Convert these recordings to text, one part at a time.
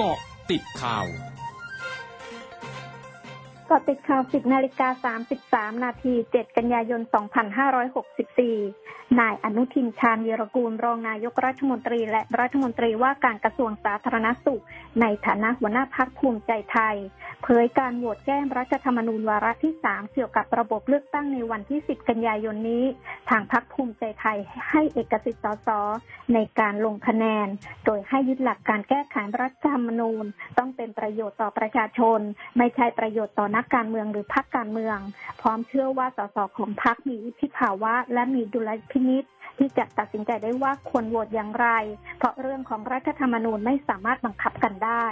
เกาะติดข่าวเกาะติดข่าว 10:33 นาที 7 กันยายน 2564 นายอนุทิน ชาญวีรกูล รองนายกรัฐมนตรีและรัฐมนตรีว่าการกระทรวงสาธารณสุขในฐานะหัวหน้าพรรคภูมิใจไทยเผยการโหวตแก้รัฐธรรมนูญวาระที่ 3 เกี่ยวกับระบบเลือกตั้งในวันที่ 10 กันยายนนี้ทางพรรคภูมิใจไทยให้เอกสิทธิ์ส.ส.ในการลงคะแนนโดยให้ยึดหลักการแก้ไขรัฐธรรมนูญต้องเป็นประโยชน์ต่อประชาชนไม่ใช่ประโยชน์ต่อนักการเมืองหรือพรรคการเมืองพร้อมเชื่อว่าส.ส.ของพรรคมีวุฒิภาวะและมีดุลยพินิจที่จะตัดสินใจได้ว่าควรโหวตอย่างไรเพราะเรื่องของรัฐธรรมนูญไม่สามารถบังคับกันได้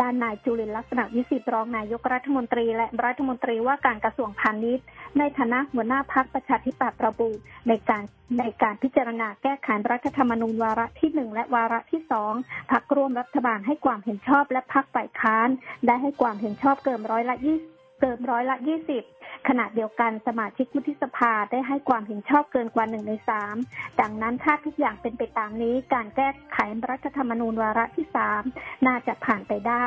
ด้านนายจุลินทร์ ลักษณะวิสิทธิ์รองนายกรัฐมนตรีและรัฐมนตรีว่าการกระทรวงพาณิชย์ในฐานะหัวหน้าพรรคประชาธิปัตย์ระบุในการพิจารณาแก้ไขรัฐธรรมนูญวาระที่1และวาระที่2พรรคร่วมรัฐบาลให้ความเห็นชอบและพรรคฝ่ายค้านได้ให้ความเห็นชอบเกินร้อยละ 20ขณะเดียวกันสมาชิกวุฒิสภาได้ให้ความเห็นชอบเกินกว่า1/3ดังนั้นถ้าทุกอย่างเป็นไปตามนี้การแก้ไขรัฐธรรมนูญวาระที่3น่าจะผ่านไปได้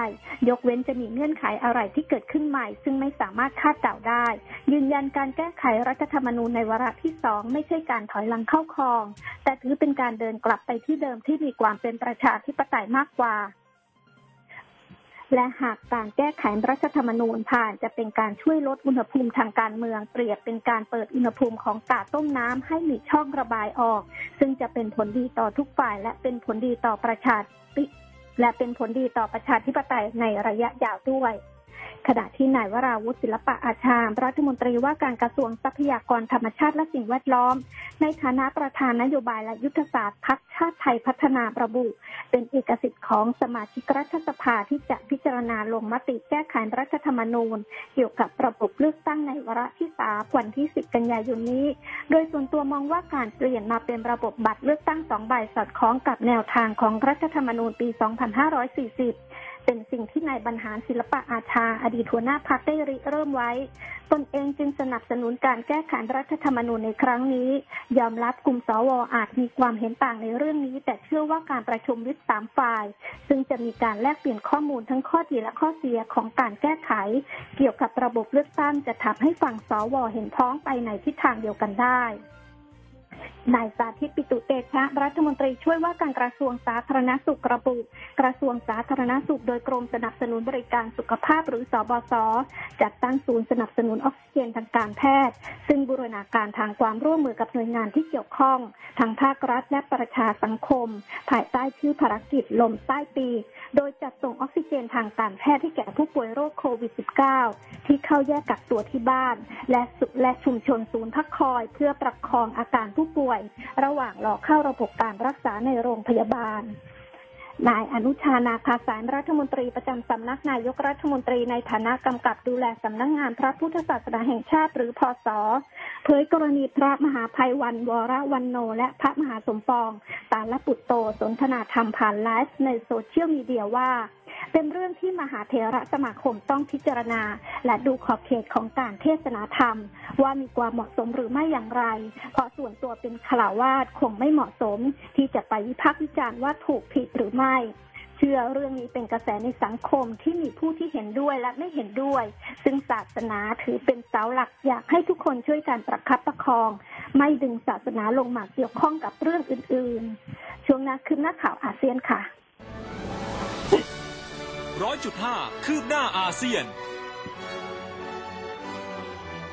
ยกเว้นจะมีเงื่อนไขอะไรที่เกิดขึ้นใหม่ซึ่งไม่สามารถคาดเดาได้ยืนยันการแก้ไขรัฐธรรมนูญในวาระที่2ไม่ใช่การถอยหลังเข้าคลองแต่ถือเป็นการเดินกลับไปที่เดิมที่มีความเป็นประชาธิปไตยมากกว่าและหากการแก้ไขรัฐธรรมนูญผ่านจะเป็นการช่วยลดอุณหภูมิทางการเมืองเปรียบเป็นการเปิดอุณหภูมิของกาต้มน้ำให้มีช่องระบายออกซึ่งจะเป็นผลดีต่อทุกฝ่ายและเป็นผลดีต่อประชาธิปไตยในระยะยาวด้วยขณะที่นายวราวุธศิลปะอาชารัฐมนตรีว่าการกระทรวงทรัพยากรธรรมชาติและสิ่งแวดล้อมในฐานะประธานนโยบายและยุทธศาสตร์พรรคชาติไทยพัฒนาระบุเป็นเอกสิทธิ์ของสมาชิกรัฐสภาที่จะพิจารณาลงมติแก้ไขรัฐธรรมนูญเกี่ยวกับระบบเลือกตั้งในวาระที่3วันที่10กันยายนนี้โดยส่วนตัวมองว่าการเปลี่ยนมาเป็นระบบบัตรเลือกตั้ง2ใบสอดคล้องกับแนวทางของรัฐธรรมนูญปี2540เป็นสิ่งที่นายบรรหารศิลปะอาชาอดีตหัวหน้าพรรคได้ริเริ่มไว้ตนเองจึงสนับสนุนการแก้ไขรัฐธรรมนูญในครั้งนี้ยอมรับกลุ่มสว.อาจมีความเห็นต่างในเรื่องนี้แต่เชื่อว่าการประชุมวิป3ฝ่ายซึ่งจะมีการแลกเปลี่ยนข้อมูลทั้งข้อดีและข้อเสียของการแก้ไขเกี่ยวกับระบบเลือกตั้งจะทำให้ฝั่งสว.เห็นพ้องไปในทิศทางเดียวกันได้นายสาธิตปิตุเตชะรัฐมนตรีช่วยว่าการกระทรวงสาธารณสุขระบุกระทรวงสาธารณสุขโดยกรมสนับสนุนบริการสุขภาพหรือสบศจัดตั้งศูนย์สนับสนุนออกซิเจนทางการแพทย์ซึ่งบูรณาการทางความร่วมมือกับหน่วยงานที่เกี่ยวข้องทั้งภาครัฐและประชาสังคมภายใต้ชื่อภารกิจลมใต้ปีโดยจัดส่งออกซิเจนทางการแพทย์ให้แก่ผู้ป่วยโรคโควิด -19 ที่เข้าแยกกักตัวที่บ้านและชุมชนศูนย์พักคอยเพื่อประคองอาการผู้ป่วยระหว่างรอเข้าระบบการรักษาในโรงพยาบาลนายอนุชา นาคาสารรัฐมนตรีประจำสำนักนายกรัฐมนตรีในฐานะกำกับดูแลสำนักงานพระพุทธศาสนาแห่งชาติหรือพศเผยกรณีพระมหาไพวันวรวันโนและพระมหาสมปองตาลปุตโตสนทนาธรรมผ่านไลฟ์ในโซเชียลมีเดียว่าเป็นเรื่องที่มหาเถระสมาคมต้องพิจารณาและดูขอบเขตของการเทศนาธรรมว่ามีความเหมาะสมหรือไม่อย่างไรเพราะส่วนตัวเป็นฆราวาสคงไม่เหมาะสมที่จะไปวิพากษ์วิจารณ์ว่าถูกผิดหรือไม่เชื่อเรื่องนี้เป็นกระแสในสังคมที่มีผู้ที่เห็นด้วยและไม่เห็นด้วยซึ่งศาสนาถือเป็นเสาหลักอยากให้ทุกคนช่วยกันประคับประคองไม่ดึงศาสนาลงมาเกี่ยวข้องกับเรื่องอื่นๆช่วงนี้คืบหน้าข่าวอาเซียนค่ะ 100.5 คืบหน้าอาเซียน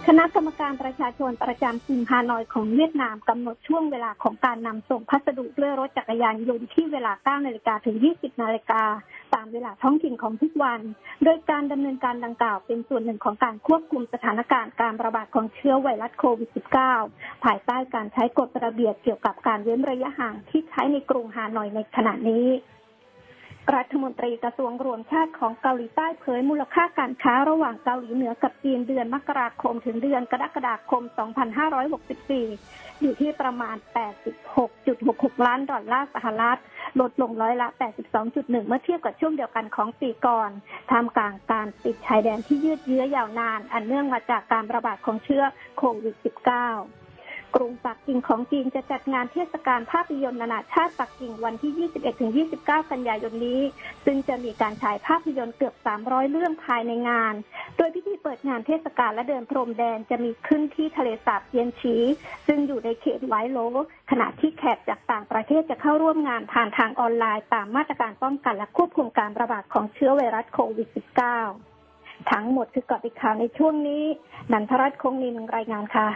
คณะกรรมการประชาชนประจำกรุงฮานอยของเวียดนามกำหนดช่วงเวลาของการนำส่งพัสดุด้วยรถจักรยานยนต์ที่เวลา 9:00 น.ถึง 20:00 น.ตามเวลาท้องถิ่นของทุกวันโดยการดำเนินการดังกล่าวเป็นส่วนหนึ่งของการควบคุมสถานการณ์การระบาดของเชื้อไวรัสโควิด -19 ภายใต้การใช้กฎระเบียบเกี่ยวกับการเว้นระยะห่างที่ใช้ในกรุงฮานอยในขณะนี้รัฐมนตรีกระทรวงรวมชาติของเกาหลีใต้เผยมูลค่าการค้าระหว่างเกาหลีเหนือกับจีนเดือนมกราคมถึงเดือนกรกฎาคม 2564 อยู่ที่ประมาณ 86.66 ล้านดอลลาร์สหรัฐลดลงร้อยละ 82.1 เมื่อเทียบกับช่วงเดียวกันของปีก่อนท่ามกลางการปิดชายแดนที่ยืดเยื้อยาวนานอันเนื่องมาจากการระบาดของเชื้อโควิด -19 กรุงปักกิ่งของจีนจะจัดงานเทศกาลภาพยนตร์นานาชาติปักกิ่งวันที่ 21-29 กันยายนนี้ซึ่งจะมีการฉายภาพยนตร์เกือบ 300 เรื่องภายในงานโดยพิธีเปิดงานเทศกาลและเดินพรมแดนจะมีขึ้นที่ทะเลสาบเยียนฉีซึ่งอยู่ในเขตไวโลขณะที่แขกจากต่างประเทศจะเข้าร่วมงานผ่านทางออนไลน์ตามมาตรการป้องกันและควบคุมการระบาดของเชื้อไวรัสโควิด -19 ทั้งหมดคือเกาะติดข่าวในช่วงนี้นันทรัตน์ คงนินทร์รายงานค่ะ